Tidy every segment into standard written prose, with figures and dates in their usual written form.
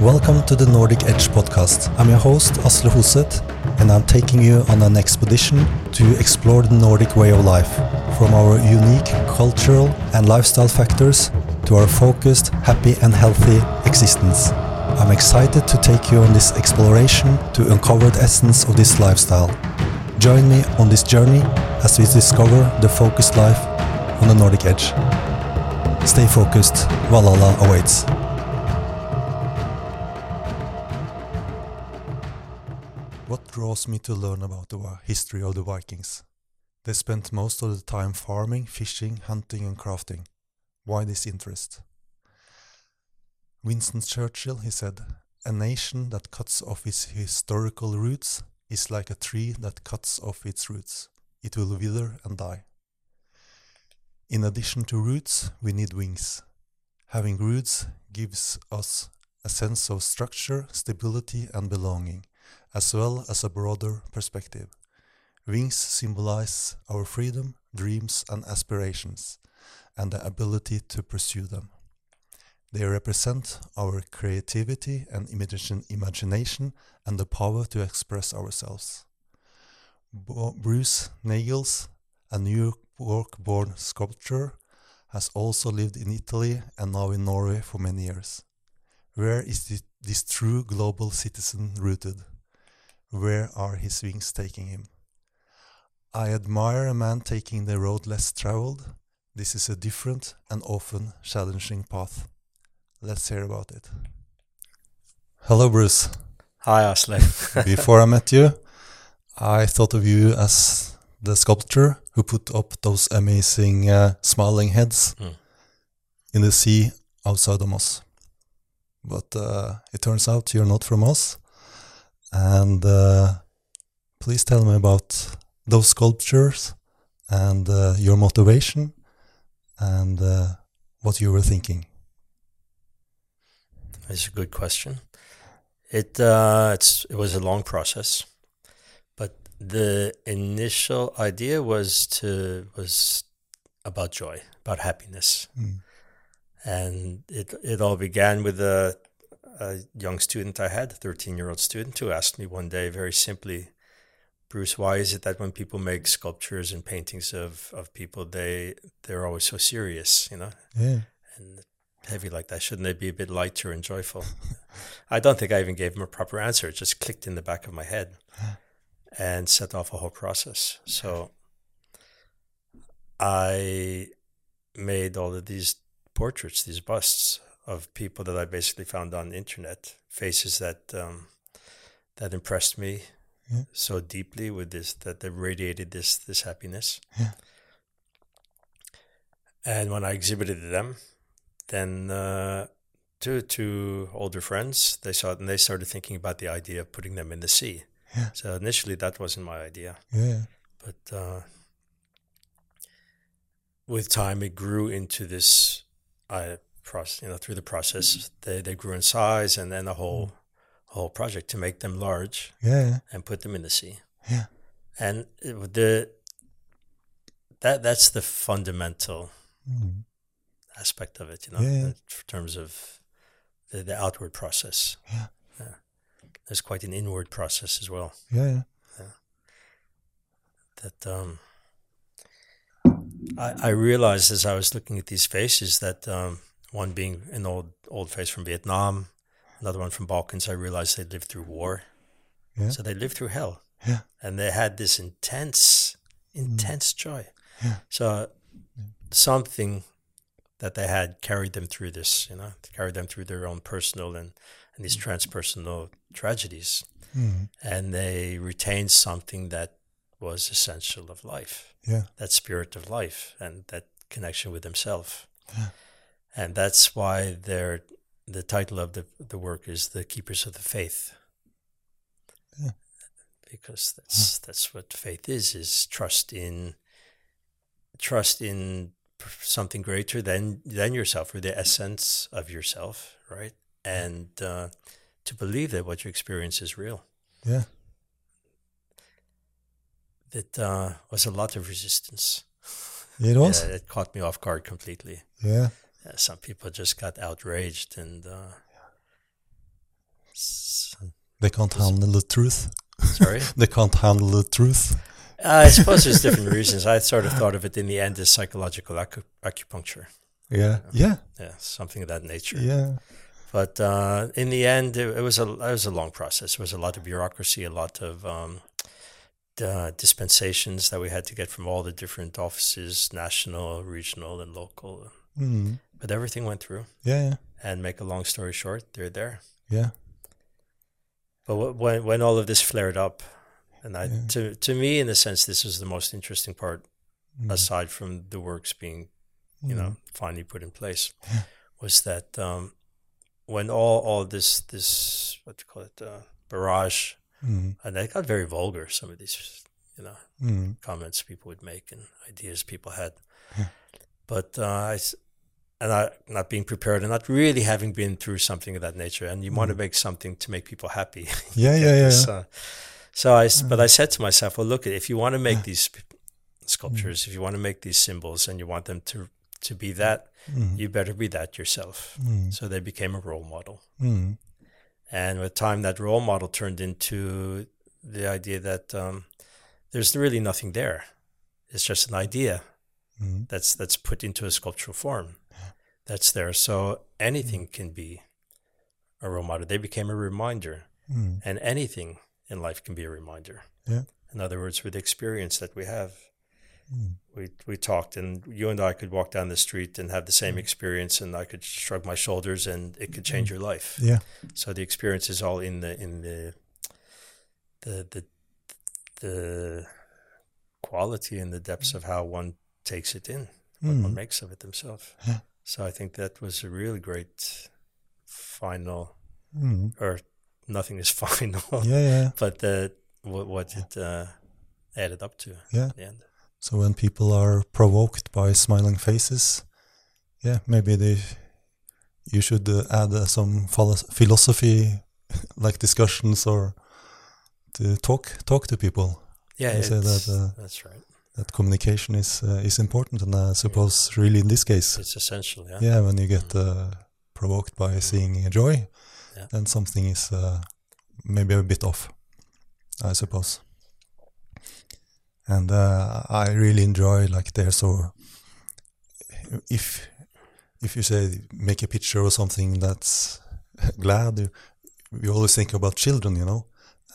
Welcome to the Nordic Edge podcast. I'm your host, Asle Hoset, and I'm taking you on an expedition to explore the Nordic way of life, from our unique cultural and lifestyle factors to our focused, happy and healthy existence. I'm excited to take you on this exploration to uncover the essence of this lifestyle. Join me on this journey as we discover the focused life on the Nordic Edge. Stay focused, Valhalla awaits. What draws me to learn about the history of the Vikings? They spent most of the time farming, fishing, hunting and crafting. Why this interest? Winston Churchill, he said, "A nation that cuts off its historical roots is like a tree that cuts off its roots. It will wither and die." In addition to roots, we need wings. Having roots gives us a sense of structure, stability and belonging, as well as a broader perspective. Wings symbolize our freedom, dreams and aspirations, and the ability to pursue them. They represent our creativity and imagination and the power to express ourselves. Bruce Naigles, a New York-born sculptor, has also lived in Italy and now in Norway for many years. Where is this true global citizen rooted? Where are his wings taking him? I admire a man taking the road less traveled. This is a different and often challenging path. Let's hear about it. Hello, Bruce. Hi, Asle. Before I met you, I thought of you as the sculptor who put up those amazing smiling heads in the sea outside of Moss. But it turns out you're not from Moss. And please tell me about those sculptures and your motivation and what you were thinking. That's a good question. It was a long process, but the initial idea was about joy, about happiness, and it all began with a young student I had, a 13-year-old student, who asked me one day very simply, "Bruce, why is it that when people make sculptures and paintings of people, they're always so serious, you know, and heavy like that? Shouldn't they be a bit lighter and joyful?" I don't think I even gave him a proper answer. It just clicked in the back of my head and set off a whole process. So I made all of these portraits, these busts, of people that I basically found on the internet, faces that impressed me so deeply with this, that they radiated this happiness. Yeah. And when I exhibited them, then two older friends, they saw it and they started thinking about the idea of putting them in the sea. Yeah. So initially that wasn't my idea. Yeah. But with time it grew into this process, you know, through the process, they grew in size, and then the whole project to make them large and put them in the sea. Yeah. And that's the fundamental aspect of it, you know, in terms of the outward process. Yeah. Yeah. There's quite an inward process as well. Yeah. Yeah. That I realized as I was looking at these faces that one being an old face from Vietnam, another one from Balkans. I realized they lived through war. Yeah. So they lived through hell. Yeah. And they had this intense joy. Yeah. So something that they had carried them through this, you know, carried them through their own personal and these transpersonal tragedies. Mm. And they retained something that was essential of life. Yeah. That spirit of life and that connection with themselves. Yeah. And that's why the title of the work is The Keepers of the Faith. Yeah. Because that's what faith is trust in something greater than yourself, or the essence of yourself, right? And to believe that what you experience is real. Yeah. That was a lot of resistance. It was? Yeah, it caught me off guard completely. Yeah. Some people just got outraged, and They can't handle the truth. Sorry? They can't handle the truth. I suppose there's different reasons. I sort of thought of it in the end as psychological acupuncture. Yeah. Yeah. Yeah. Something of that nature. Yeah. But in the end, it was a long process. It was a lot of bureaucracy, a lot of dispensations that we had to get from all the different offices, national, regional, and local. Mm. But everything went through. Yeah, yeah. And make a long story short, they're there. Yeah. But when all of this flared up, and to me, in a sense, this was the most interesting part, aside from the works being, you know, finally put in place, was that when all this what do you call it, barrage, and it got very vulgar, some of these, you know, comments people would make and ideas people had, but I not being prepared and not really having been through something of that nature, and you want to make something to make people happy. So I said to myself, well, look, if you want to make these sculptures, if you want to make these symbols and you want them to be that, you better be that yourself. So they became a role model. And with time, that role model turned into the idea that there's really nothing there. It's just an idea that's put into a sculptural form that's there. So anything can be a role model. They became a reminder, and anything in life can be a reminder. Yeah. In other words, with the experience that we have, we talked, and you and I could walk down the street and have the same experience, and I could shrug my shoulders, and it could change your life. Yeah. So the experience is all in the quality and the depths of how one takes it in, what one makes of it themselves. Yeah. So I think that was a really great final, or nothing is final. Yeah, yeah. But what it added up to at the end. So when people are provoked by smiling faces, maybe you should add some philosophy, like discussions, or to talk to people. Yeah, you say that that's right. That communication is important, and I suppose really in this case, it's essential. Yeah, yeah. When you get provoked by seeing joy, then something is maybe a bit off, I suppose. And I really enjoy, like, there. So if you say make a picture or something that's glad, we always think about children, you know,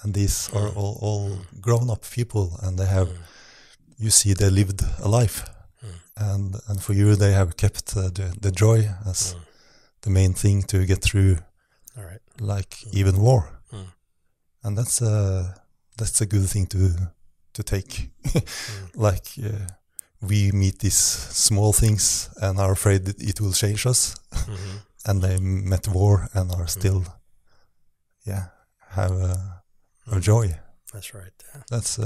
and these are all grown-up people, and they have, you see, they lived a life, and for you they have kept the joy as the main thing to get through, like even war, and that's a good thing to take. Like we meet these small things and are afraid that it will change us, and they met war and are still have a joy. That's right. Yeah. That's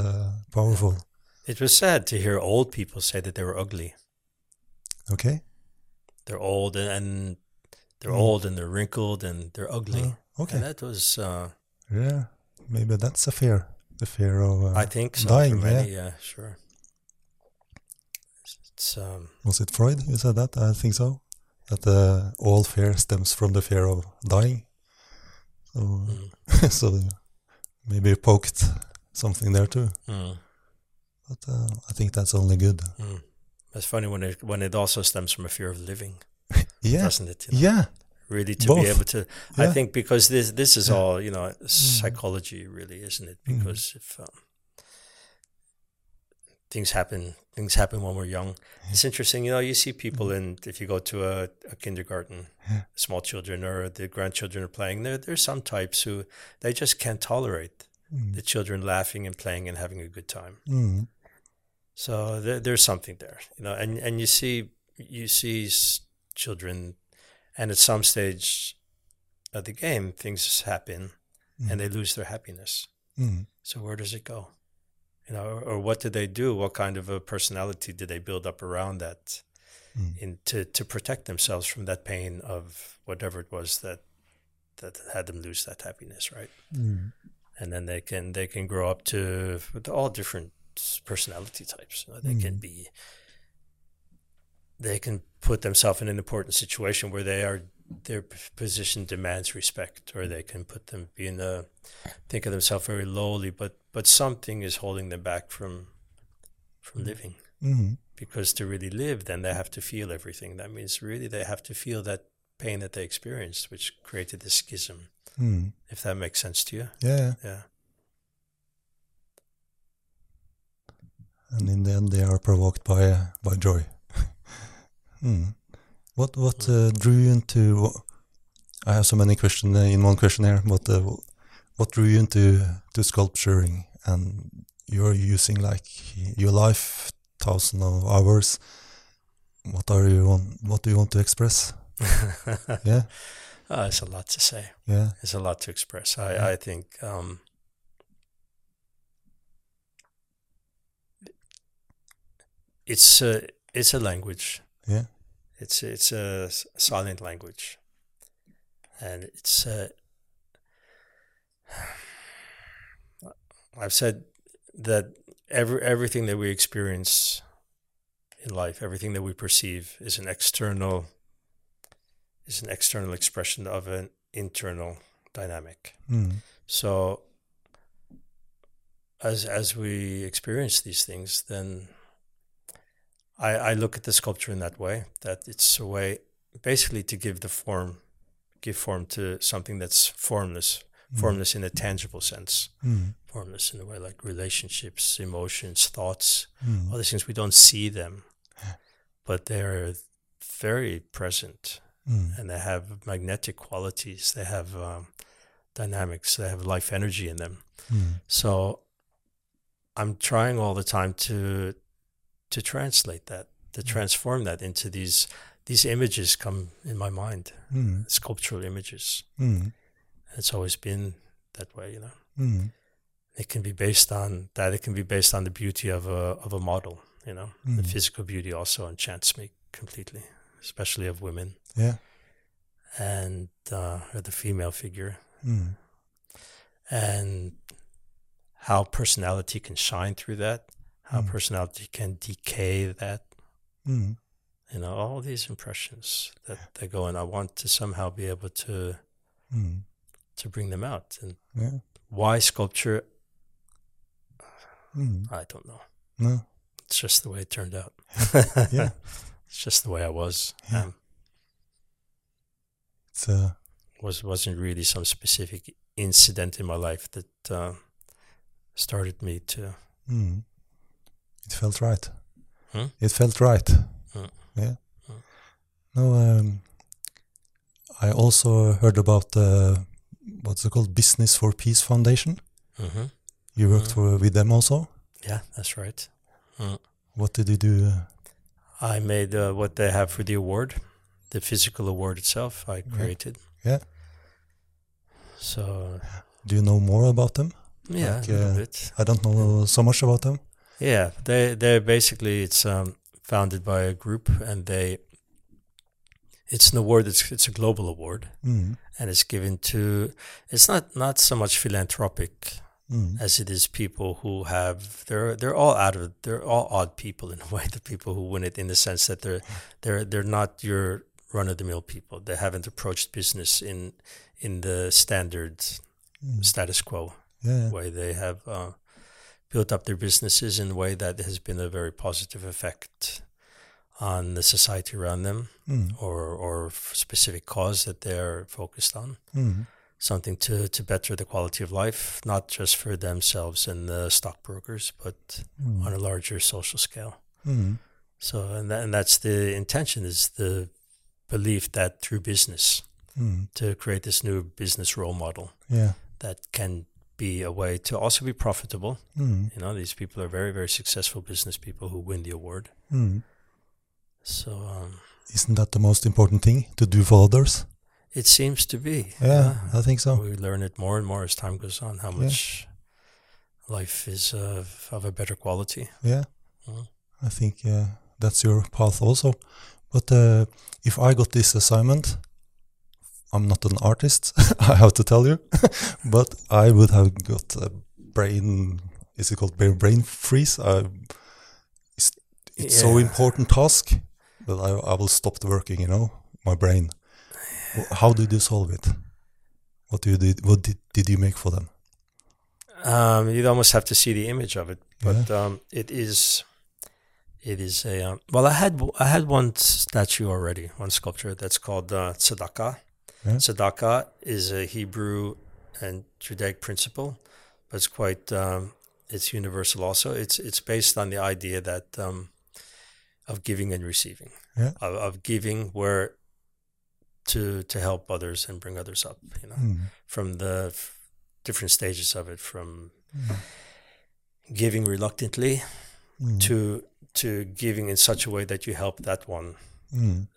powerful. It was sad to hear old people say that they were ugly. Okay. They're old and they're old and they're wrinkled and they're ugly. Okay. And that was maybe that's a fear. The fear of I think so, dying, for many, yeah, sure. It's, was it Freud who said that? I think so. That all fear stems from the fear of dying. So, so maybe poked something there too. But I think that's only good. That's funny when it also stems from a fear of living, doesn't it? You know? Yeah. Really, to both. Be able to, I think, because this is all, you know, psychology, really, isn't it? Because if things happen when we're young. It's interesting, you know. You see people, and if you go to a kindergarten, small children or the grandchildren are playing. There's some types who they just can't tolerate the children laughing and playing and having a good time. So there's something there, you know. And you see children. And at some stage of the game, things happen, and they lose their happiness. So where does it go? You know, or what do they do? What kind of a personality do they build up around that, to protect themselves from that pain of whatever it was that had them lose that happiness, right? And then they can grow up to all different personality types. You know, they can be. They can put themselves in an important situation where they are their position demands respect, or they can put them in a, think of themselves very lowly, but something is holding them back from living. Mm-hmm. Because to really live, then they have to feel everything. That means really they have to feel that pain that they experienced, which created this schism. Mm. If that makes sense to you. Yeah. Yeah. And in the end, they are provoked by joy. Mm. What drew you into? I have so many questions in one questionnaire. What drew you into sculpturing? And you're using like your life, thousands of hours. What do you want to express? Yeah, it's a lot to say. Yeah, it's a lot to express. I think it's a language. Yeah. It's a silent language, and it's I've said that everything that we experience in life, everything that we perceive, is an external expression of an internal dynamic. Mm. So as we experience these things, then I look at the sculpture in that way, that it's a way basically to give form to something that's formless in a tangible sense, formless in a way like relationships, emotions, thoughts, all these things. We don't see them, but they're very present, and they have magnetic qualities, they have dynamics, they have life energy in them. So I'm trying all the time to translate that, to transform that into these images come in my mind, sculptural images. It's always been that way, you know. It can be based on that. It can be based on the beauty of a model, you know. The physical beauty also enchants me completely, especially of women. Yeah. And or the female figure. And how personality can shine through that. How personality can decay that, you know, all these impressions that go, and I want to somehow be able to bring them out. And why sculpture? I don't know. No, it's just the way it turned out. Yeah, it's just the way I was. Yeah. Wasn't really some specific incident in my life that started me to. It felt right. It felt right. Yeah. No, I also heard about what's it called, Business for Peace Foundation. You worked with them also? Yeah, that's right. What did you do? I made what they have for the award, the physical award itself. I created. Yeah. So. Do you know more about them? Yeah, like, a little bit. I don't know so much about them. Yeah, they're basically, it's founded by a group, and it's an award, it's a global award, and it's given to, it's not so much philanthropic as it is people who have, they're all odd people in a way, the people who win it, in the sense that they're not your run-of-the-mill people. They haven't approached business in the standard status quo way. They have built up their businesses in a way that has been a very positive effect on the society around them, or specific cause that they're focused on, something to better the quality of life, not just for themselves and the stockbrokers, but on a larger social scale. So, and that's the intention, is the belief that through business, to create this new business role model that can be a way to also be profitable. You know, these people are very, very successful business people who win the award. So isn't that the most important thing to do for others? It seems to be. I think so. We learn it more and more as time goes on, how much life is of a better quality. I think that's your path also. But if I got this assignment, I'm not an artist, I have to tell you, but I would have got a brain, is it called brain freeze? It's so important task, but I will stop working, you know, my brain. How did you solve it? What do you did? What did you make for them? You'd almost have to see the image of it, but yeah. It is a well. I had one statue already, one sculpture that's called Tzedakah. Yeah. Tzedakah is a Hebrew and Judaic principle, but it's quite it's universal also. It's based on the idea that of giving and receiving, yeah. of giving where to help others and bring others up, you know, from the different stages of it, from giving reluctantly to giving in such a way that you help that one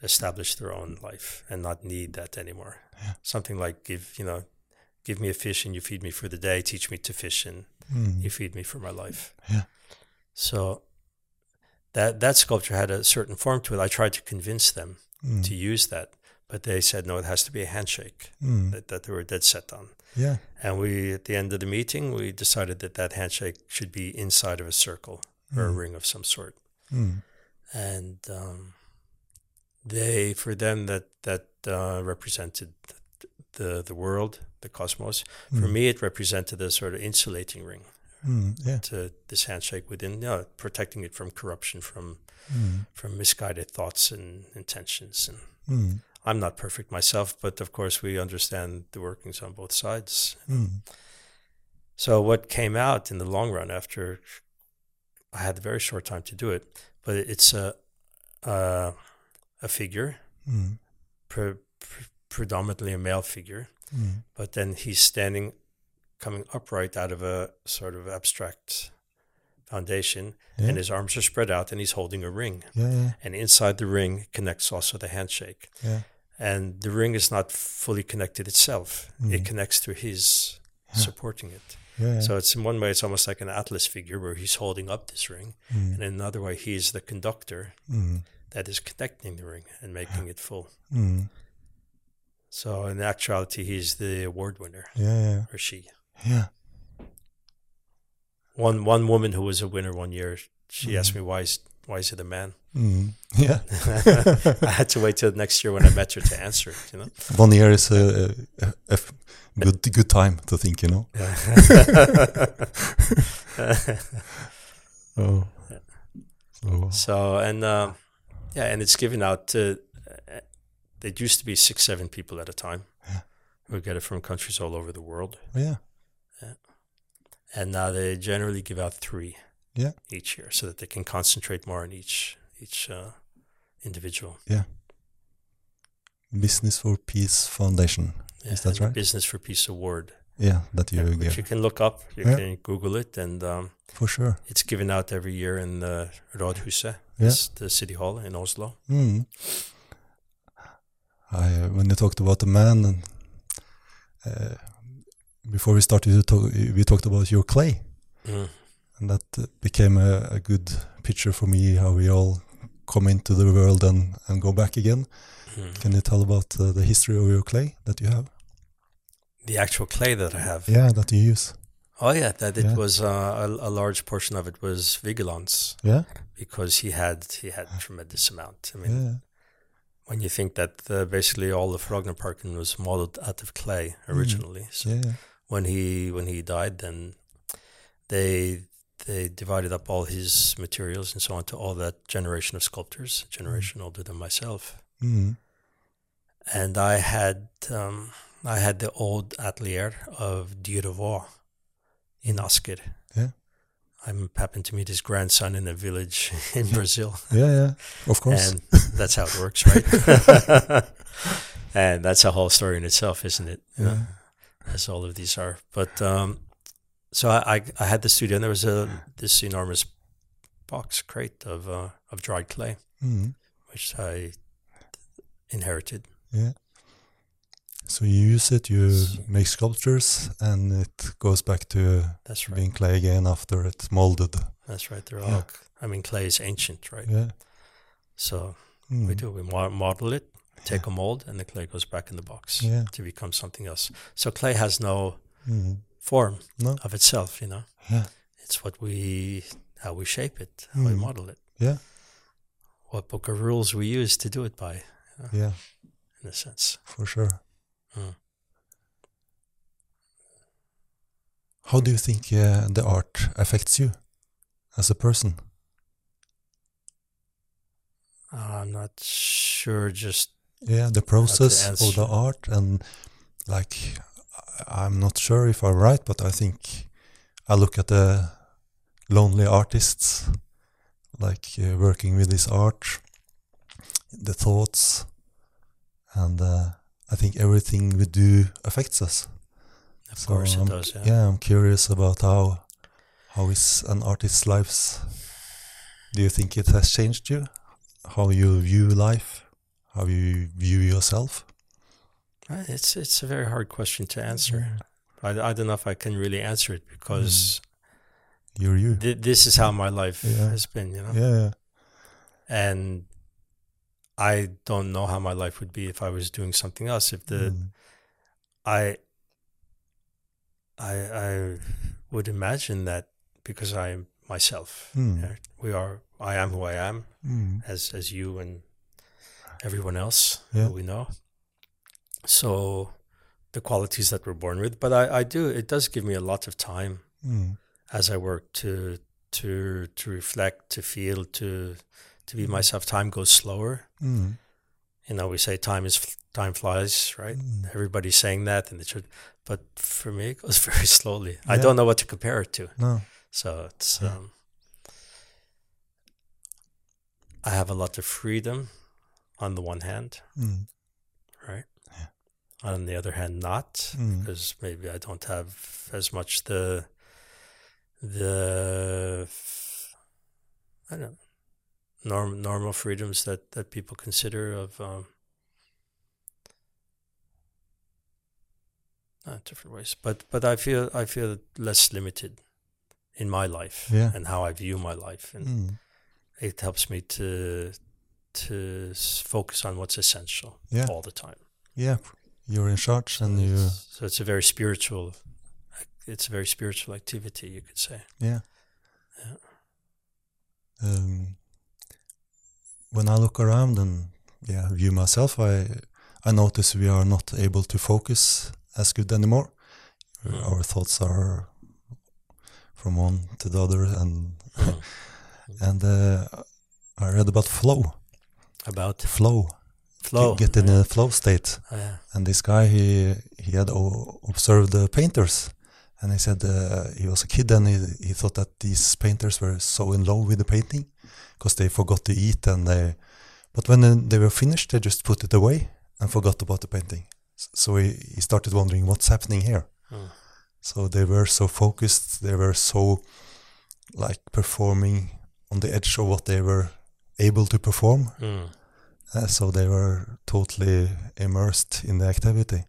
establish their own life and not need that anymore. Yeah. Something like give me a fish and you feed me for the day, teach me to fish and you feed me for my life. Yeah. So that sculpture had a certain form to it. I tried to convince them to use that, but they said, no, it has to be a handshake that they were dead set on. Yeah. And we, at the end of the meeting, we decided that handshake should be inside of a circle or a ring of some sort. Mm. And for them that represented the world, the cosmos. For me, it represented a sort of insulating ring to this handshake within, protecting it from corruption, from misguided thoughts and intentions. And I'm not perfect myself, but of course we understand the workings on both sides. Mm. So what came out in the long run, after I had a very short time to do it, but it's a figure, predominantly a male figure, but then he's standing, coming upright out of a sort of abstract foundation, and his arms are spread out and he's holding a ring. Yeah, yeah. And inside the ring connects also the handshake. Yeah. And the ring is not fully connected itself. Mm. It connects through his supporting it. Yeah, yeah. So it's, in one way, it's almost like an atlas figure where he's holding up this ring. Mm. And in another way, he's the conductor that is connecting the ring and making it full. Mm. So in actuality, he's the award winner. Yeah, yeah. Or she. Yeah. One woman who was a winner one year, she asked me, why is it a man? Mm. Yeah. I had to wait till next year when I met her to answer it, you know. 1 year is a good time to think, you know. Oh. So, and and it's given out to, it used to be 6-7 people at a time. Yeah. We get it from countries all over the world. Yeah. And now they generally give out 3 each year so that they can concentrate more on each individual. Yeah. Business for Peace Foundation. Yeah, is that right? Business for Peace Award. Yeah, that you give. You can look up, you can Google it. And for sure. It's given out every year in the Rådhuset, the city hall in Oslo. Mm. When you talked about the man and... before we started to talk, we talked about your clay, and that became a good picture for me, how we all come into the world and go back again. Can you tell about the history of your clay that you have? The actual clay that I have? Yeah, that you use. Oh yeah, that it was a large portion of it was Vigeland's, because he had a tremendous amount. I mean, when you think that basically all of Frognerparken was modeled out of clay originally, so when he died, then they divided up all his materials and so on to all that generation of sculptors, generation older than myself. Mm. And I had the old atelier of Dio Devois in Asker. Yeah. I happened to meet his grandson in a village in Brazil. Yeah, yeah, of course. And that's how it works, right? And that's a whole story in itself, isn't it? Yeah. You know? As all of these are. But so I had the studio, and there was this enormous crate of dried clay, which I inherited. Yeah. So you use it, you make sculptures, and it goes back to being clay again after it's molded. That's right. They're all, I mean, clay is ancient, right? Yeah. So we model it, take a mold, and the clay goes back in the box to become something else. So clay has no form of itself, you know. Yeah. It's how we shape it, how we model it. Yeah. What book of rules we use to do it by. You know? Yeah. in a sense. For sure. How do you think the art affects you as a person? I'm not sure, just... Yeah, the process of the art, and like, I'm not sure if I'm right, but I think I look at the lonely artists, like working with this art, the thoughts, and I think everything we do affects us. Of course it does, yeah. Yeah, I'm curious about how is an artist's life. Do you think it has changed you? How you view life? How you view yourself? It's a very hard question to answer. I don't know if I can really answer it, because you're you. This is how my life has been, you know. Yeah. And I don't know how my life would be if I was doing something else. If the I would imagine that, because I'm myself. I am who I am, as you and everyone else who we know. So the qualities that we're born with, but it does give me a lot of time as I work to reflect, to feel, to be myself. Time goes slower. You know, we say time flies, right? Everybody's saying that, and but for me, it goes very slowly. Yeah. I don't know what to compare it to. No. So it's I have a lot of freedom on the one hand, right? Yeah. On the other hand, not, because maybe I don't have as much the I don't know, normal freedoms that people consider of different ways. But I feel less limited in my life and how I view my life, and it helps me to focus on what's essential all the time. Yeah, you're in charge, and so it's a very spiritual. It's a very spiritual activity, you could say. Yeah. Yeah. When I look around and view myself, I notice we are not able to focus as good anymore. Our thoughts are from one to the other, and I read about flow. Flow. Get in a flow state. Oh, yeah. And this guy, he had observed the painters, and he said he was a kid, and he thought that these painters were so in love with the painting because they forgot to eat, but when they were finished, they just put it away and forgot about the painting. So he started wondering what's happening here. So they were so focused, they were so like performing on the edge of what they were able to perform. So they were totally immersed in the activity.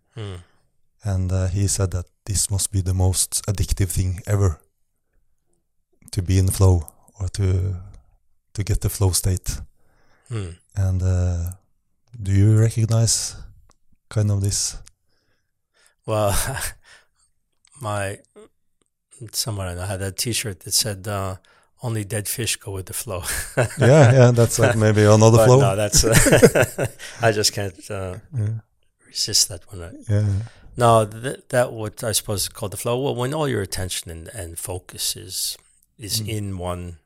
And he said that this must be the most addictive thing ever, to be in flow, or to get the flow state. And do you recognize kind of this? Well, someone I know had a T-shirt that said "Only dead fish go with the flow." yeah, that's like maybe another flow. No, that's I just can't resist that one. No, that what I suppose is called the flow. Well, when all your attention and focus is in one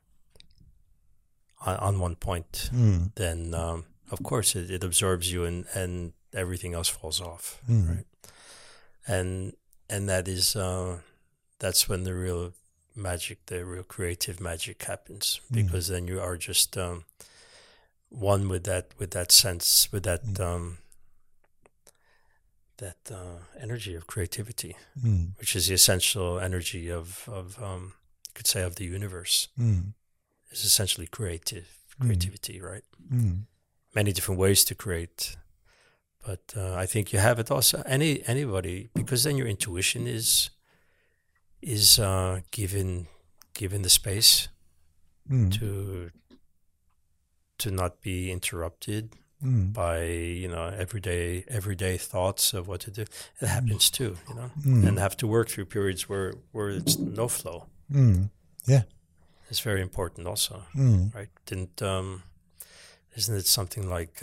on one point, then of course it absorbs you and everything else falls off, right? And that is that's when the real magic, the real creative magic happens, because then you are just one with that sense, with that energy of creativity, which is the essential energy of you could say of the universe. It's essentially creativity, right? Many different ways to create. But I think you have it also, anybody, because then your intuition is given the space to not be interrupted by everyday thoughts of what to do. It happens too, and have to work through periods where it's no flow. Yeah, it's very important also, right? Isn't it something like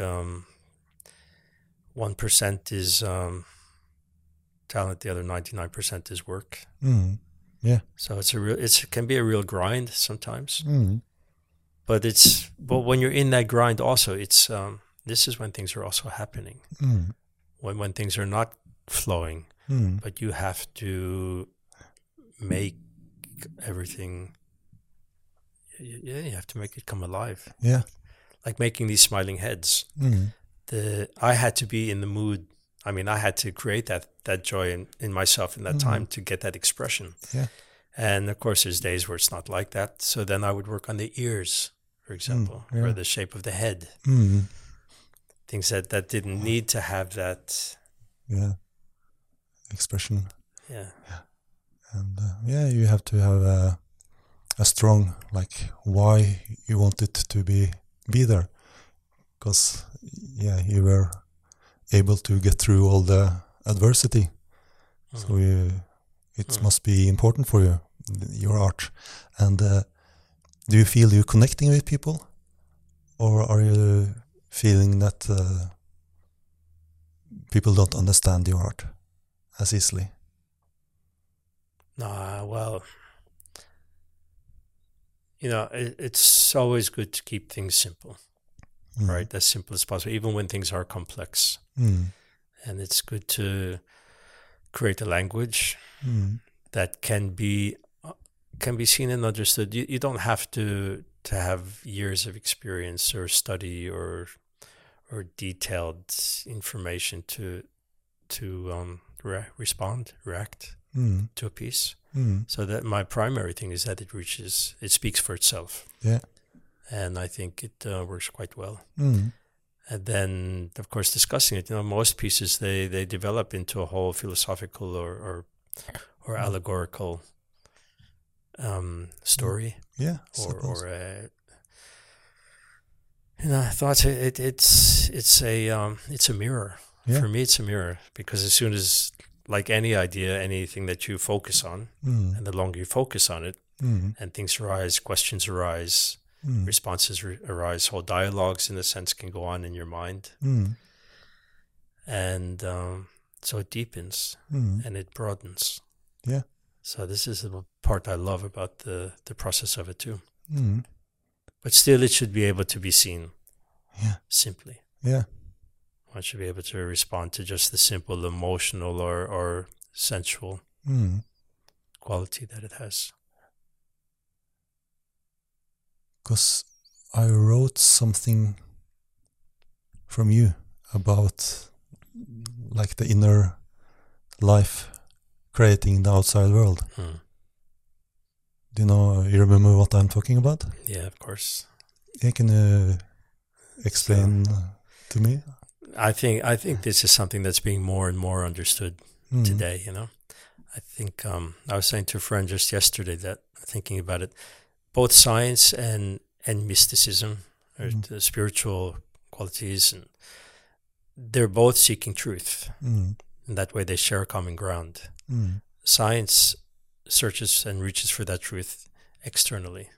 1% is talent, the other 99% is work. Mm. Yeah. So it's a real, it can be a real grind sometimes. Mm. But when you're in that grind also, it's this is when things are also happening. Mm. When things are not flowing, but you have to make everything, yeah, you have to make it come alive. Yeah. Like making these smiling heads. Mm. I had to be in the mood. I mean, I had to create that joy in myself in that time to get that expression. Yeah. And of course, there's days where it's not like that. So then I would work on the ears, for example, or the shape of the head. Mm. Things that didn't need to have that. Yeah. Expression. Yeah. Yeah. And you have to have a strong, like, why you want it to be there. Because, yeah, you were able to get through all the adversity. Mm. So it must be important for you, your art. And do you feel you're connecting with people? Or are you feeling that people don't understand your art as easily? No, well, you know, it's always good to keep things simple, right? As simple as possible, even when things are complex. Mm. And it's good to create a language that can be seen and understood. You don't have to have years of experience or study or detailed information to react to a piece. Mm. So that my primary thing is that it speaks for itself. Yeah. And I think it works quite well. Mm. And then, of course, discussing it, you know, most pieces, they develop into a whole philosophical or allegorical story. Yeah. Thoughts. It's a mirror. Yeah. For me, it's a mirror, because as soon as, like any idea, anything that you focus on, and the longer you focus on it, and things arise, questions arise, responses arise, whole dialogues, in a sense, can go on in your mind. Mm. And so it deepens and it broadens. Yeah. So this is the part I love about the process of it too. Mm. But still, it should be able to be seen. Yeah. Simply. Yeah. One should be able to respond to just the simple emotional or sensual quality that it has. Because I wrote something from you about, like, the inner life creating the outside world. Mm. Do you know? You remember what I'm talking about? Yeah, of course. Yeah, can you explain to me? I think this is something that's being more and more understood today, you know. I think I was saying to a friend just yesterday that, thinking about it, both science and mysticism, or the spiritual qualities, and they're both seeking truth. Mm. And that way they share a common ground. Mm. Science searches and reaches for that truth externally,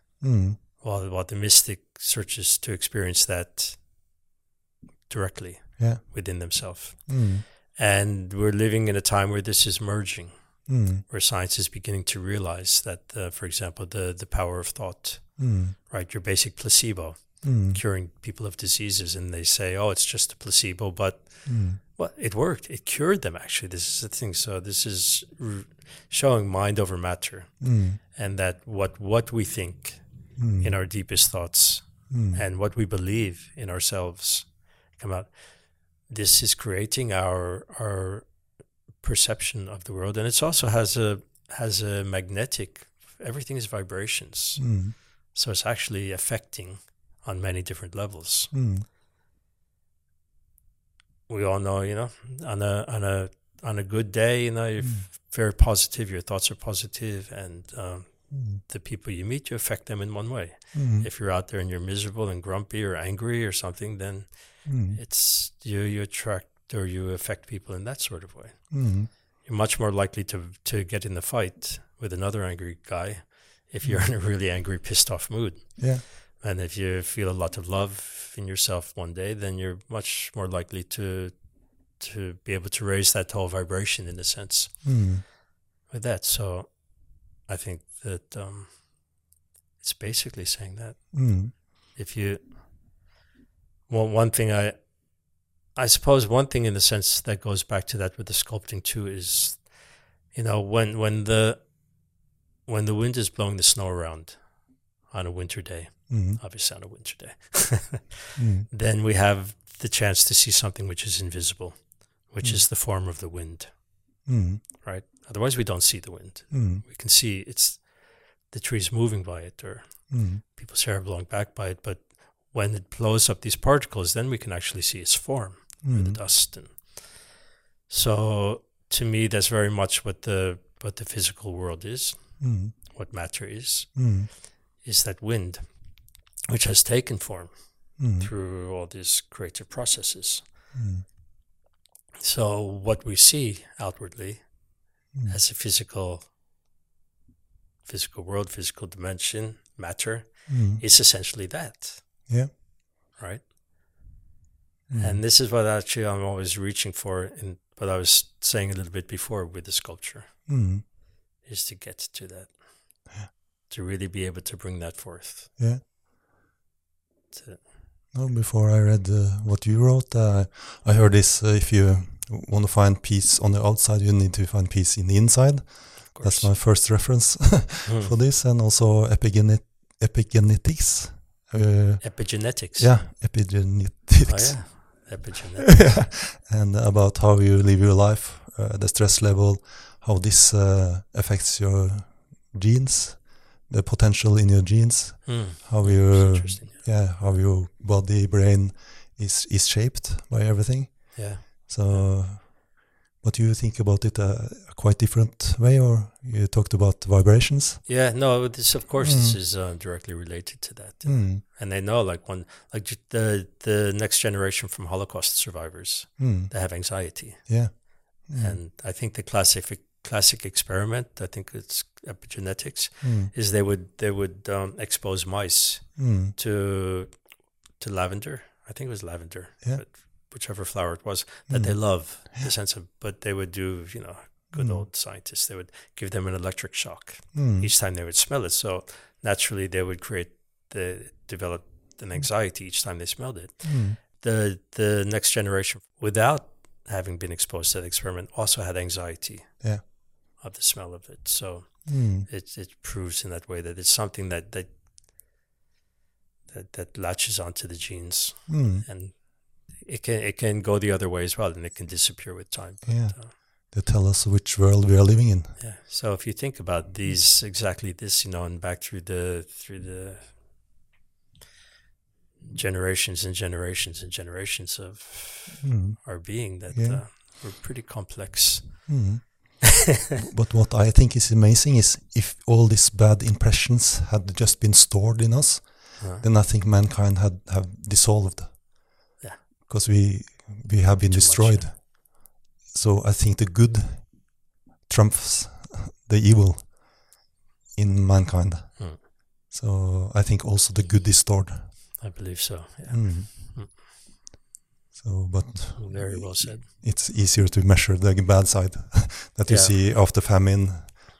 while the mystic searches to experience that directly within themselves. Mm. And we're living in a time where this is merging, where science is beginning to realize that, for example, the power of thought, right? Your basic placebo, curing people of diseases, and they say, oh, it's just a placebo, but well, it worked. It cured them, actually. This is the thing. So this is showing mind over matter, and that what we think in our deepest thoughts and what we believe in ourselves come out. This is creating our perception of the world, and it also has a magnetic. Everything is vibrations, so it's actually affecting on many different levels. Mm. We all know, you know, on a good day, you know, you're very positive. Your thoughts are positive, and the people you meet, you affect them in one way. Mm. If you're out there and you're miserable and grumpy or angry or something, then it's you attract or you affect people in that sort of way. Mm. You're much more likely to get in the fight with another angry guy if you're in a really angry, pissed off mood. Yeah. And if you feel a lot of love in yourself one day, then you're much more likely to to be able to raise that whole vibration in a sense with that. So I think that it's basically saying that. If you, well, one thing in the sense that goes back to that with the sculpting too is, you know, when the wind is blowing the snow around on a winter day, obviously on a winter day, then we have the chance to see something which is invisible, which is the form of the wind, right? Otherwise we don't see the wind. We can see it's the trees moving by it, or people's hair blowing back by it, but when it blows up these particles, then we can actually see its form with the dust. And so to me, that's very much what the physical world is, what matter is that wind, which has taken form through all these creative processes. So what we see outwardly as a physical world, physical dimension, matter, is essentially that. Yeah. Right? And this is what actually I'm always reaching for, and what I was saying a little bit before with the sculpture, is to get to that. Yeah. To really be able to bring that forth. Yeah. Before I read what you wrote, I heard this, if you want to find peace on the outside, you need to find peace in the inside. That's my first reference for this, and also epigenetics. Epigenetics. Yeah, epigenetics. Oh, yeah. Epigenetics. Yeah. And about how you live your life, the stress level, how this affects your genes, the potential in your genes, how your how your body, brain is shaped by everything. Yeah. So, what do you think about it? A quite different way, or you talked about vibrations? Yeah, no, this is directly related to that. And they know, the next generation from Holocaust survivors, they have anxiety. Yeah. And I think the classic experiment, I think it's epigenetics, is they would expose mice to lavender. I think it was lavender, but whichever flower it was that they love, the sense of. But they would do, good old scientists. They would give them an electric shock each time they would smell it. So naturally, they would develop an anxiety each time they smelled it. The next generation, without having been exposed to that experiment, also had anxiety of the smell of it. So it proves in that way that it's something that latches onto the genes, and it can go the other way as well, and it can disappear with time. They tell us which world we are living in. Yeah. So if you think about these, exactly this, and back through the generations and generations and generations of our being, that we're pretty complex. But what I think is amazing is if all these bad impressions had just been stored in us, then I think mankind have dissolved. Yeah. Because we have been destroyed. Much, yeah. So I think the good trumps the evil in mankind. So I think also the good is stored. I believe so. Yeah. So, but very well said. It's easier to measure the bad side that you see after famine.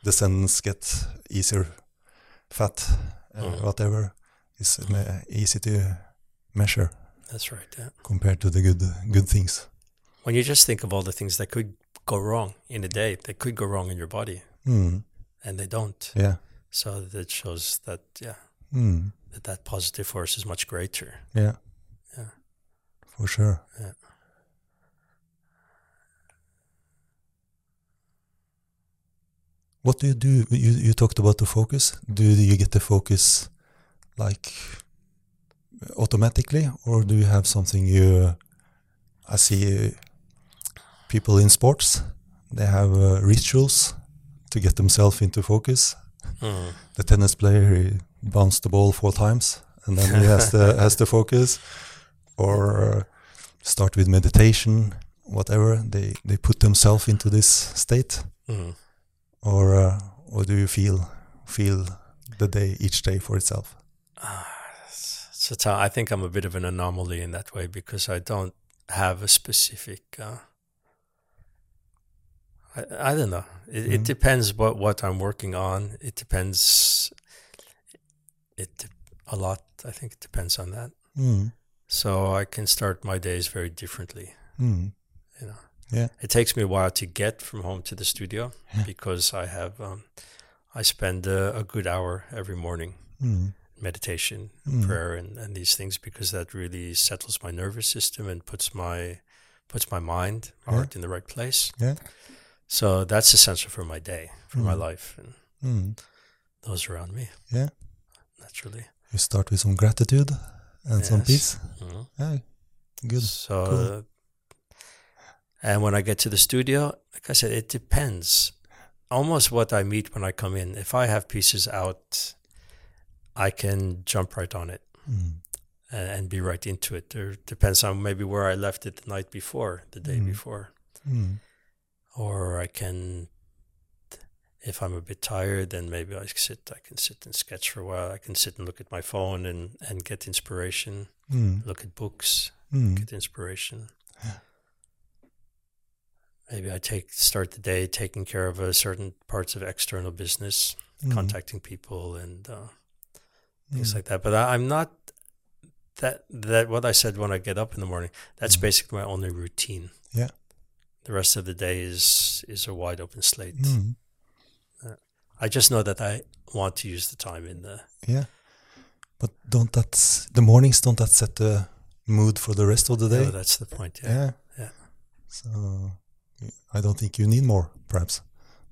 Descendants get easier fat, whatever. It's easy to measure. That's right. Yeah. Compared to the good things. When you just think of all the things that could go wrong in a day, that could go wrong in your body, and they don't. Yeah. So that shows that that positive force is much greater. Yeah. Yeah. For sure. Yeah. What do you do? You talked about the focus. Do you get the focus like automatically, or do you have something you... I see people in sports, they have rituals to get themselves into focus. The tennis player, he bounced the ball 4 times and then he has to focus, or start with meditation, whatever. They put themselves into this state, or do you feel the day, each day for itself? So I think I'm a bit of an anomaly in that way, because I don't have a specific I don't know. It depends what I'm working on. It depends. A lot, I think it depends on that. Mm. So I can start my days very differently. Mm. You know, yeah. It takes me a while to get from home to the studio because I have, I spend a good hour every morning, meditation, prayer, and these things, because that really settles my nervous system and puts my mind, heart in the right place. Yeah. So that's essential for my day, for my life, and those around me. Yeah, naturally. You start with some gratitude and some peace. Mm-hmm. Yeah, good. So, cool. And when I get to the studio, like I said, it depends. Almost what I meet when I come in. If I have pieces out, I can jump right on it and be right into it. It depends on maybe where I left it the night before, the day before. Mm. Or I can, if I'm a bit tired, then maybe I can sit and sketch for a while. I can sit and look at my phone and get inspiration, look at books, get inspiration. Maybe I start the day taking care of certain parts of external business, contacting people and things like that. But I'm not, that what I said when I get up in the morning, that's basically my only routine. Yeah. The rest of the day is a wide open slate. Mm. I just know that I want to use the time in the... Yeah. But don't the mornings set the mood for the rest of the day? No, that's the point, yeah. So I don't think you need more, perhaps,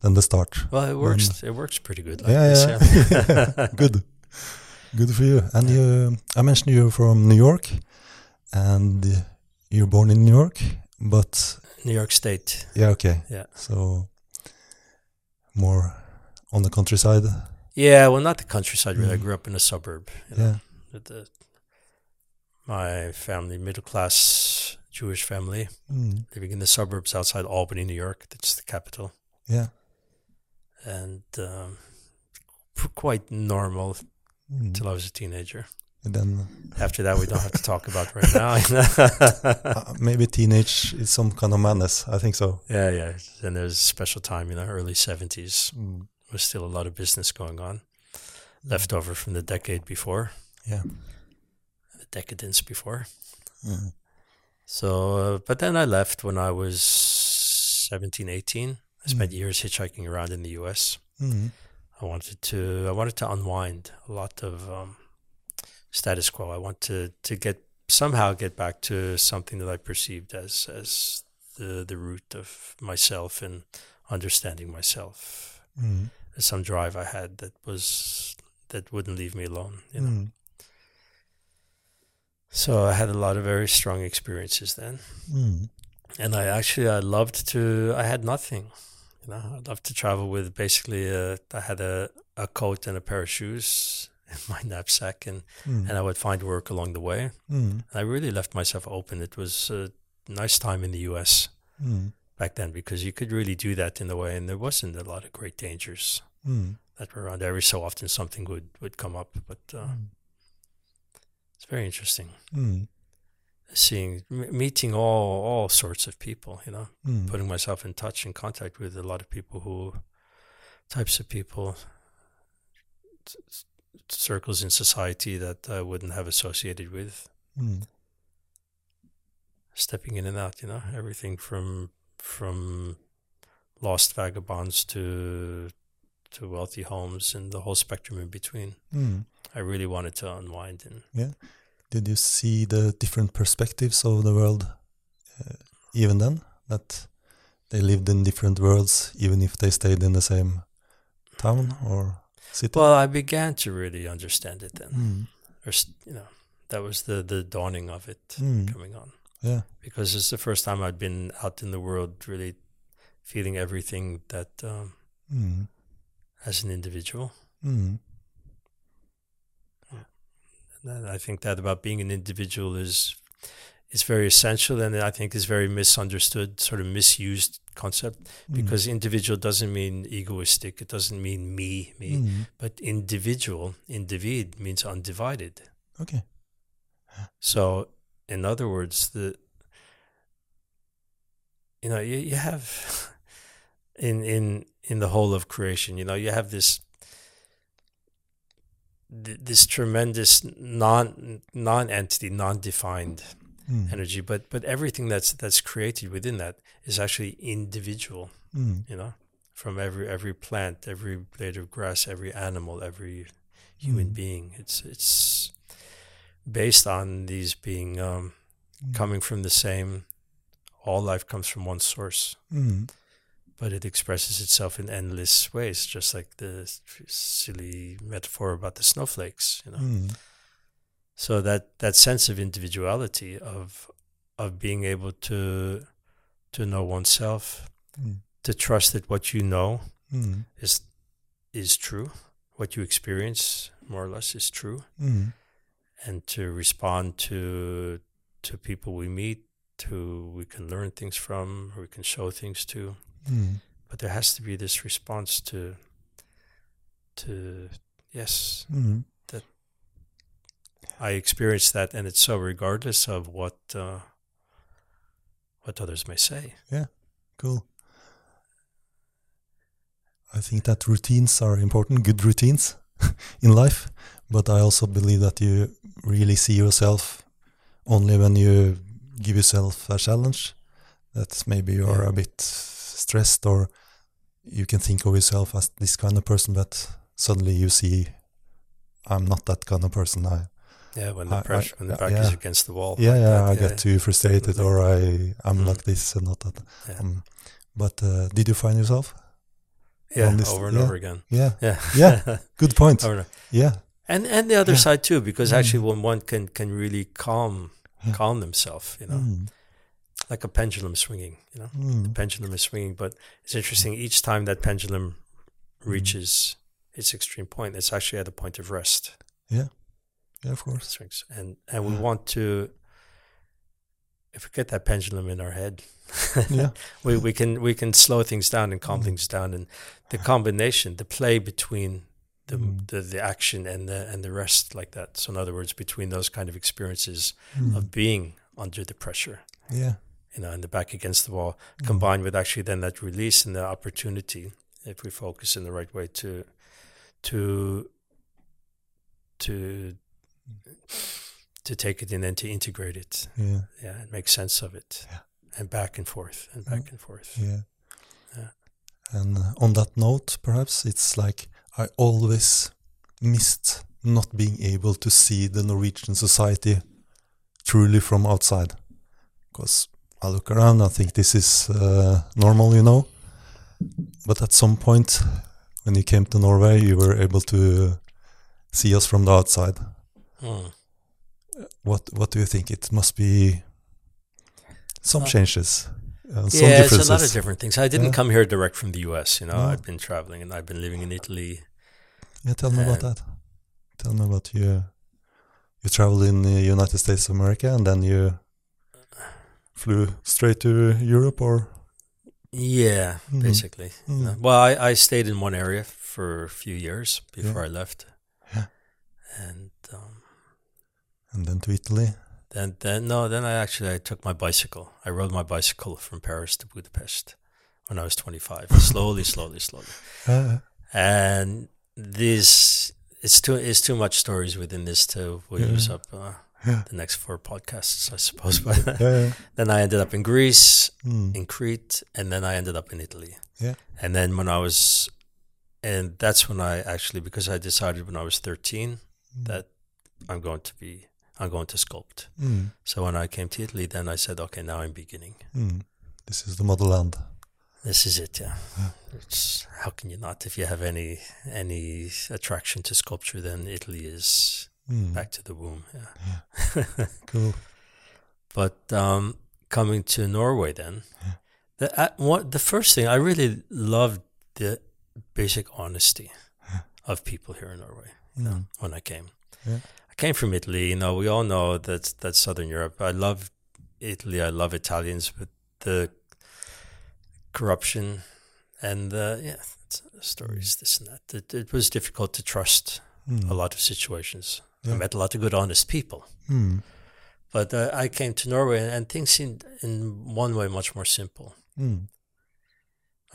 than the start. Well, it works. It works pretty good. Like this. Good for you. And you, I mentioned you're from New York, and you're born in New York, but New York State. Yeah. Okay. Yeah. So more on the countryside. Yeah. Well, not the countryside really. I grew up in a suburb. You know, with my family, middle class Jewish family, living in the suburbs outside Albany, New York. That's the capital. Yeah. And quite normal till I was a teenager. And then after that, we don't have to talk about right now. Maybe teenage is some kind of madness. I think so. Yeah, yeah. And there's a special time in the early 70s. Mm. There was still a lot of business going on, left over from the decade before. Yeah. The decadence before. Mm. So, but then I left when I was 17, 18. I spent years hitchhiking around in the U.S. Mm. I wanted to unwind a lot of status quo. I want to somehow get back to something that I perceived as the root of myself and understanding myself. Mm. Some drive I had that wouldn't leave me alone, you know. Mm. So I had a lot of very strong experiences then, and I had nothing, you know. I loved to travel with basically I had a coat and a pair of shoes in my knapsack, and I would find work along the way. Mm. And I really left myself open. It was a nice time in the U.S. Back then, because you could really do that in a way, and there wasn't a lot of great dangers that were around. Every so often something would come up, but. It's very interesting, seeing, meeting all sorts of people, you know, putting myself in touch and contact with a lot of people, types of people, circles in society that I wouldn't have associated with. Mm. Stepping in and out, you know, everything from lost vagabonds to wealthy homes and the whole spectrum in between. Mm. I really wanted to unwind. Did you see the different perspectives of the world even then? That they lived in different worlds, even if they stayed in the same town or city? Well, I began to really understand it then. Mm. You know, that was the dawning of it coming on. Yeah, because it's the first time I'd been out in the world, really feeling everything that as an individual. Mm. I think that about being an individual is very essential, and I think is very misunderstood, sort of misused concept, because individual doesn't mean egoistic, it doesn't mean me, but individ means undivided. Okay. So in other words, you have in the whole of creation. You know, you have this tremendous non-entity, non-defined energy, but everything that's created within that is actually individual. You know, from every plant, every blade of grass, every animal, every human being. It's based on these being coming from the same. All life comes from one source, but it expresses itself in endless ways, just like the silly metaphor about the snowflakes, you know. So that sense of individuality, of being able to know oneself, to trust that what you know is true, what you experience more or less is true, and to respond to people we meet, to we can learn things from, or we can show things to. But there has to be this response to yes, that I experience that, and it's so regardless of what others may say. Yeah, cool. I think that routines are important, good routines in life, but I also believe that you really see yourself only when you give yourself a challenge. That's maybe you're a bit stressed, or you can think of yourself as this kind of person, but suddenly you see, I'm not that kind of person. When the back is against the wall. I get too frustrated, or I'm like this and not that. Yeah. But did you find yourself? Over and over again. Good point. Yeah. And the other side too, because actually when one can really calm themselves, you know, like a pendulum swinging, you know, the pendulum is swinging, but it's interesting, each time that pendulum reaches its extreme point, it's actually at a point of rest. Yeah, of course. And we want to, if we get that pendulum in our head, we can slow things down and calm things down, and the combination, the play between the action and the rest, like that. So in other words, between those kind of experiences of being under the pressure, you know, and the back against the wall, combined with actually then that release and the opportunity, if we focus in the right way, to take it in and to integrate it, and make sense of it, and back and forth and back and forth. And on that note, perhaps it's like, I always missed not being able to see the Norwegian society truly from outside, because I look around, I think this is normal, you know. But at some point, when you came to Norway, you were able to see us from the outside. What do you think? It must be some changes. Yeah, it's a lot of different things. I didn't come here direct from the US, you know. I've been traveling and I've been living in Italy. Yeah, tell me about that. Tell me about you. You traveled in the United States of America, and then you flew straight to Europe, or? Yeah, basically. Well, I stayed in one area for a few years before I left. Yeah. And then to Italy. Then I took my bicycle. I rode my bicycle from Paris to Budapest when I was 25, slowly. And this, it's too much stories within this to use up the next 4 podcasts, I suppose. But then I ended up in Greece, in Crete, and then I ended up in Italy. Yeah. And then that's when I actually, because I decided when I was 13 that I'm going to sculpt. So when I came to Italy, then I said, okay, now I'm beginning. This is the motherland. This is it, yeah. It's, how can you not? If you have any attraction to sculpture, then Italy is back to the womb. Yeah. Cool. But coming to Norway then, the first thing, I really loved the basic honesty of people here in Norway when I came. Yeah. Came from Italy, you know, we all know that's Southern Europe. I love Italy, I love Italians, but the corruption and stories, this and that. It was difficult to trust a lot of situations. Yeah. I met a lot of good, honest people. But I came to Norway and things seemed in one way much more simple.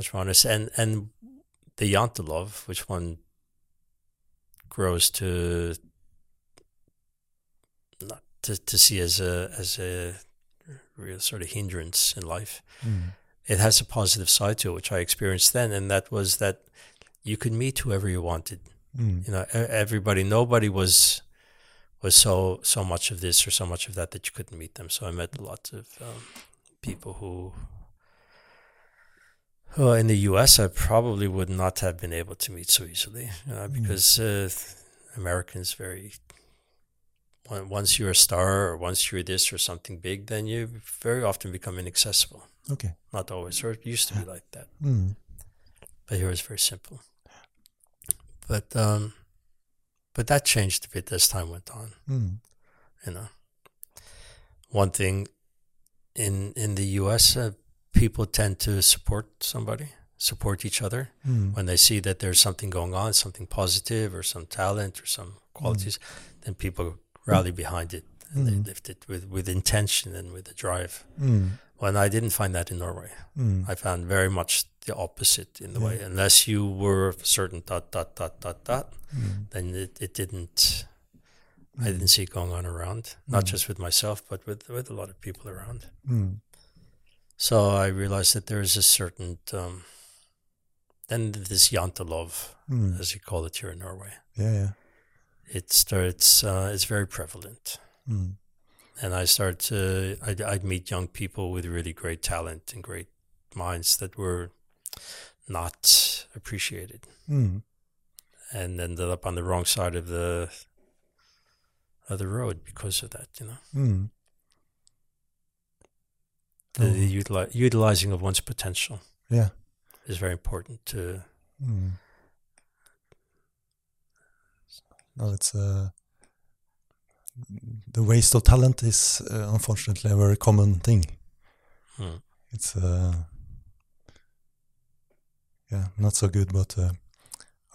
Which one is, and the Janteloven, which one grows to not to see as a real sort of hindrance in life. Mm. It has a positive side to it, which I experienced then, and that was that you could meet whoever you wanted. Mm. You know, everybody, nobody was so much of this or so much of that you couldn't meet them. So I met lots of people who in the U.S. I probably would not have been able to meet so easily, because Americans very. Once you're a star or once you're this or something big, then you very often become inaccessible. Okay. Not always, or it used to be like that. Mm. But here it's very simple. But that changed a bit as time went on. Mm. You know, one thing in the U.S., people tend to support each other when they see that there's something going on, something positive or some talent or some qualities, then people rally behind it and they lift it with intention and with a drive. Mm. When I didn't find that in Norway, I found very much the opposite in the way. Unless you were a certain ... then it didn't. I didn't see it going on around, not just with myself, but with a lot of people around. Mm. So I realized that there is a certain. Then this jantelov, as you call it here in Norway, it starts. It's very prevalent. Mm. And I started to, I'd meet young people with really great talent and great minds that were not appreciated, and ended up on the wrong side of the road because of that, you know. Mm. The utilizing of one's potential, is very important to. Mm. No, it's a. The waste of talent is unfortunately a very common thing. Hmm. It's not so good, but I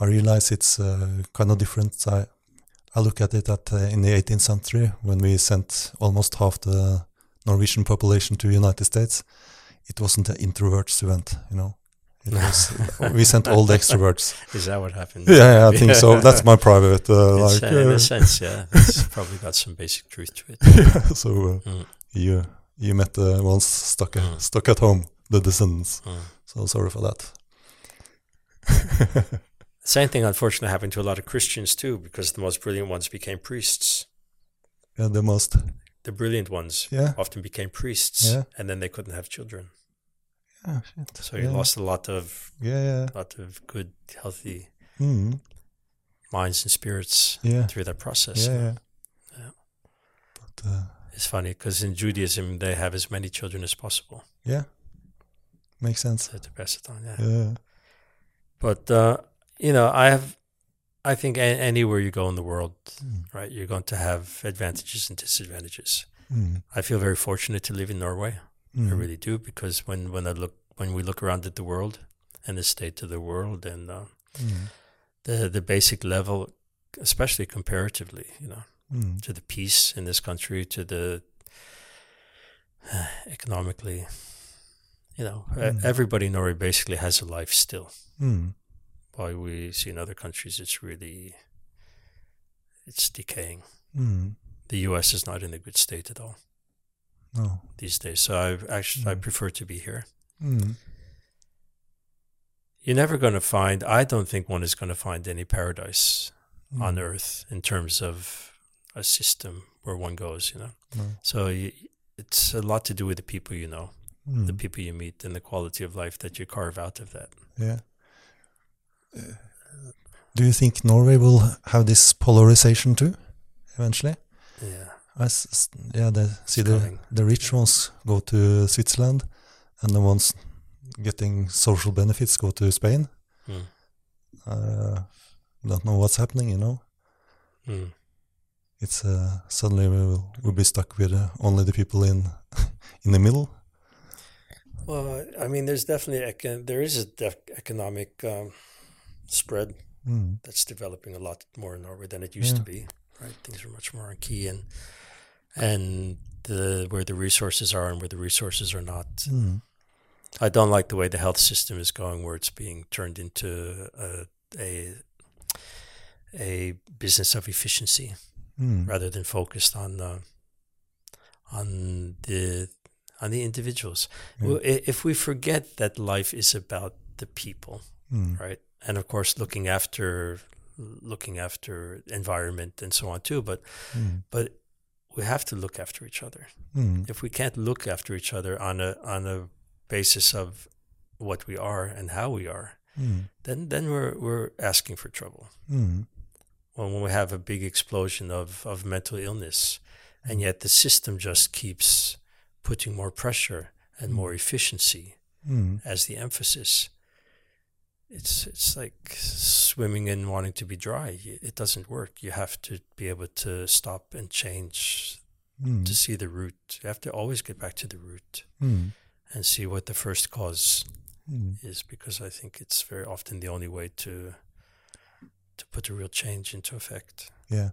realize it's kind of different. I look at it at in the 18th century, when we sent almost half the Norwegian population to the United States, it wasn't an introverts event, you know. It was, we sent all the extroverts. Is that what happened? Yeah, I think so. That's my private. In a sense, it's probably got some basic truth to it. You met the ones stuck at home, the descendants. Mm. So sorry for that. Same thing, unfortunately, happened to a lot of Christians too, because the most brilliant ones became priests. Yeah, the brilliant ones often became priests, and then they couldn't have children. Oh, shit. So you lost a lot of good, healthy minds and spirits through that process. Yeah. But, it's funny because in Judaism they have as many children as possible. Yeah, makes sense. So to pass it on, But you know, I think anywhere you go in the world, right, you're going to have advantages and disadvantages. Mm. I feel very fortunate to live in Norway. I really do, because when we look around at the world and the state of the world and the basic level, especially comparatively, you know, to the peace in this country, to the economically, you know, everybody in Norway basically has a life still. Mm. While we see in other countries, it's decaying. Mm. The U.S. is not in a good state at all. No. These days, so I prefer to be here. Mm. You're never going to find. I don't think one is going to find any paradise on earth in terms of a system where one goes. You know, so it's a lot to do with the people you know, the people you meet, and the quality of life that you carve out of that. Yeah. Do you think Norway will have this polarization too, eventually? Yeah. The rich ones go to Switzerland, and the ones getting social benefits go to Spain. Mm. Don't know what's happening, you know. Mm. It's suddenly we'll be stuck with only the people in the middle. Well, I mean, there's definitely economic spread that's developing a lot more in Norway than it used to be. Right, things are much more on key and where the resources are and where the resources are not. Mm. I don't like the way the health system is going, where it's being turned into a business of efficiency rather than focused on the individuals. Yeah. If we forget that life is about the people, right? And of course, looking after environment and so on too. But we have to look after each other. If we can't look after each other on a basis of what we are and how we are, then we're asking for trouble. When we have a big explosion of mental illness, and yet the system just keeps putting more pressure and more efficiency as the emphasis, it's like swimming and wanting to be dry. It doesn't work. You have to be able to stop and change to see the root. You have to always get back to the root and see what the first cause is, because I think it's very often the only way to put a real change into effect. Yeah.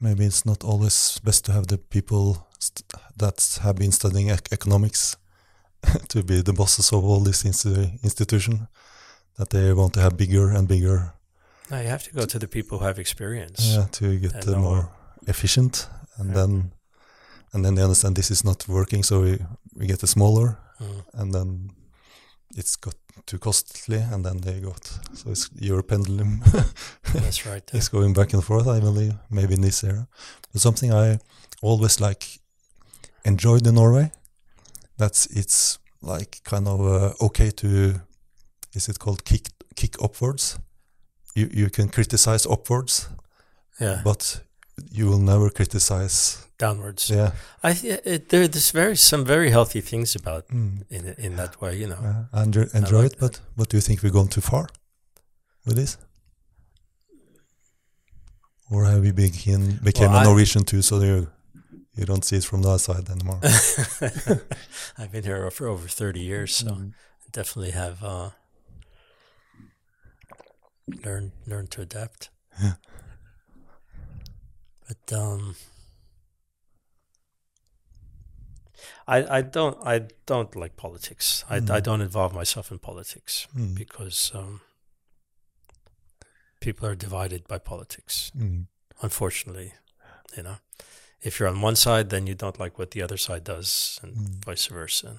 Maybe it's not always best to have the people that have been studying economics to be the bosses of all this institution, that they want to have bigger and bigger. No, you have to go to the people who have experience. Yeah, to get more efficient. And then they understand this is not working, so we get a smaller, and then it's got too costly, and then they got, so it's your pendulum. That's right. It's going back and forth, I believe, maybe in this era. But something I always enjoyed in Norway, that's it's kind of okay to, is it called kick upwards? You can criticize upwards, but you will never criticize downwards. Yeah, there's some very healthy things about in that way, you know. Yeah. Enjoy it, but do you think we've gone too far with this, or have we became a Norwegian too? So you don't see it from the outside anymore. I've been here for over 30 years, so I definitely have learned to adapt. Yeah. But I don't like politics. I don't involve myself in politics because people are divided by politics. Unfortunately, you know, if you're on one side, then you don't like what the other side does, and vice versa.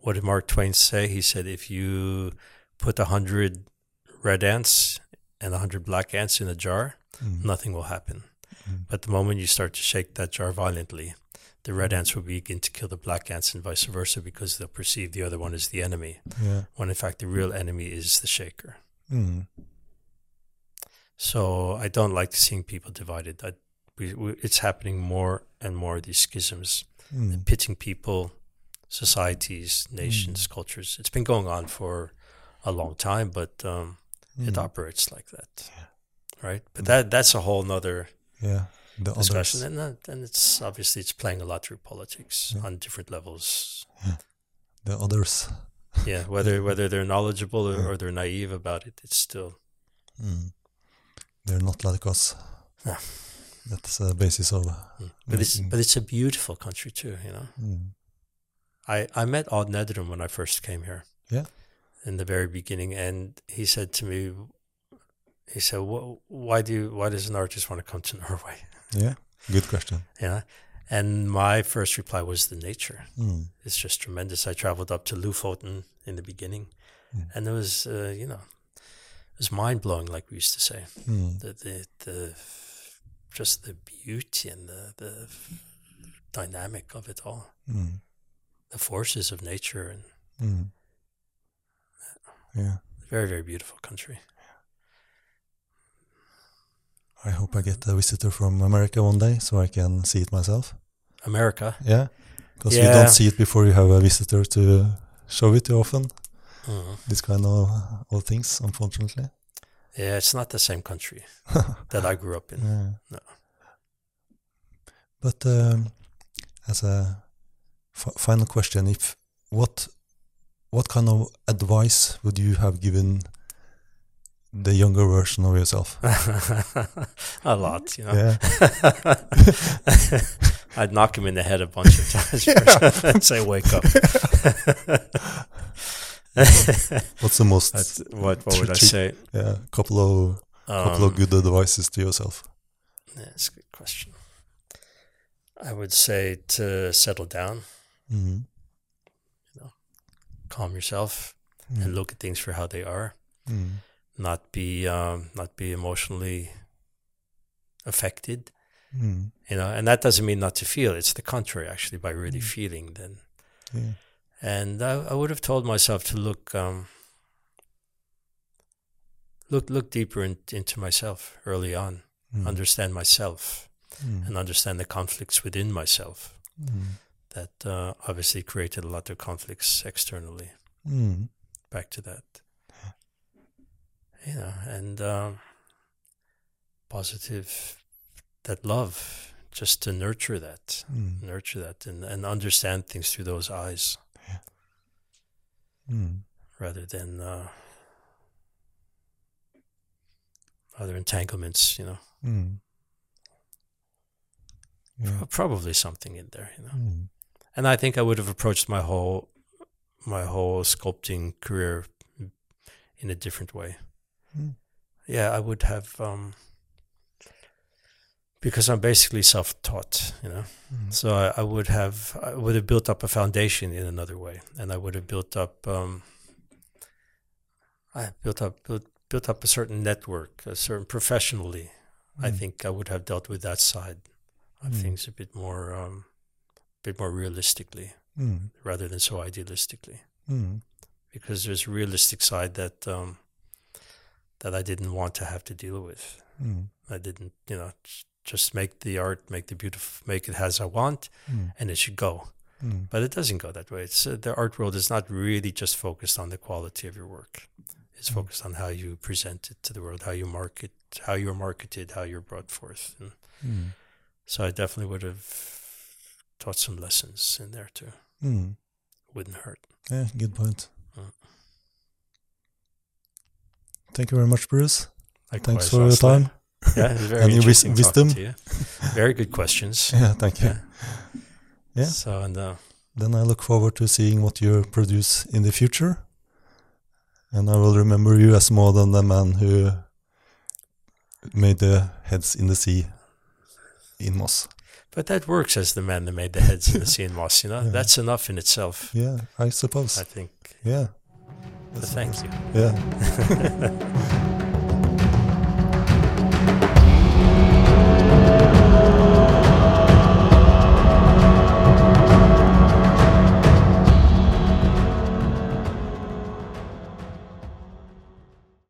What did Mark Twain say? He said, "If you put 100 red ants and 100 black ants in a jar, nothing will happen." But the moment you start to shake that jar violently, the red ants will begin to kill the black ants and vice versa, because they'll perceive the other one as the enemy, when in fact the real enemy is the shaker. So I don't like seeing people divided. It's happening more and more, these schisms, pitting people, societies, nations, cultures. It's been going on for a long time, but it operates like that, right? But that's a whole nother... the discussion, and it's obviously it's playing a lot through politics on different levels. Yeah. The others, whether they're knowledgeable or they're naive about it, it's still they're not like us. No. That's the basis of. But it's a beautiful country too, you know. I met Odd Nedrum when I first came here. Yeah, in the very beginning, and he said to me. He said, why does an artist want to come to Norway? Yeah, good question. Yeah, and my first reply was the nature. It's just tremendous. I traveled up to Lofoten in the beginning, and it was, it was mind-blowing, like we used to say. Just the beauty and the dynamic of it all. The forces of nature. And yeah. Very, very beautiful country. I hope I get a visitor from America one day, so I can see it myself. America? Yeah, because you don't see it before you have a visitor to show it too often. This kind of all things, unfortunately. Yeah, it's not the same country that I grew up in. Yeah. No. But as a final question, if what kind of advice would you have given the younger version of yourself? A lot, you know. Yeah. I'd knock him in the head a bunch of times and say, wake up. What's the most... What would I say? Yeah, couple of good advices to yourself. Yeah, that's a good question. I would say to settle down. Mm-hmm. You know, calm yourself and look at things for how they are. Mm. Not be emotionally affected. Mm. You know, and that doesn't mean not to feel. It's the contrary, actually, by really feeling then. Yeah. And I would have told myself to look deeper into myself early on, understand myself, and understand the conflicts within myself that obviously created a lot of conflicts externally. Mm. Back to that. You know, and positive, that love, just to nurture that and understand things through those eyes rather than other entanglements, you know. Mm. Yeah. Probably something in there, you know. Mm. And I think I would have approached my whole sculpting career in a different way. Yeah, I would have, because I'm basically self-taught, you know. Mm. So I would have built up a foundation in another way, and I would have built up a certain network, a certain professionally. Mm. I think I would have dealt with that side of things a bit more realistically, rather than so idealistically, because there's a realistic side that. That I didn't want to have to deal with. Mm. I didn't, you know, just make the art, make the beautiful, make it as I want, and it should go. Mm. But it doesn't go that way. It's the art world is not really just focused on the quality of your work. It's focused on how you present it to the world, how you market, how you're marketed, how you're brought forth. And so I definitely would have taught some lessons in there too. Mm. Wouldn't hurt. Yeah, good point. Thank you very much, Bruce. Likewise, thanks for your time. Yeah, very and interesting wisdom. To you. Very good questions. Yeah, thank you. Yeah. So and then I look forward to seeing what you produce in the future, and I will remember you as more than the man who made the heads in the sea in Moss. But that works as the man that made the heads in the sea in Moss. You know, that's enough in itself. Yeah, I suppose. I think. Yeah. But thank you. Yeah.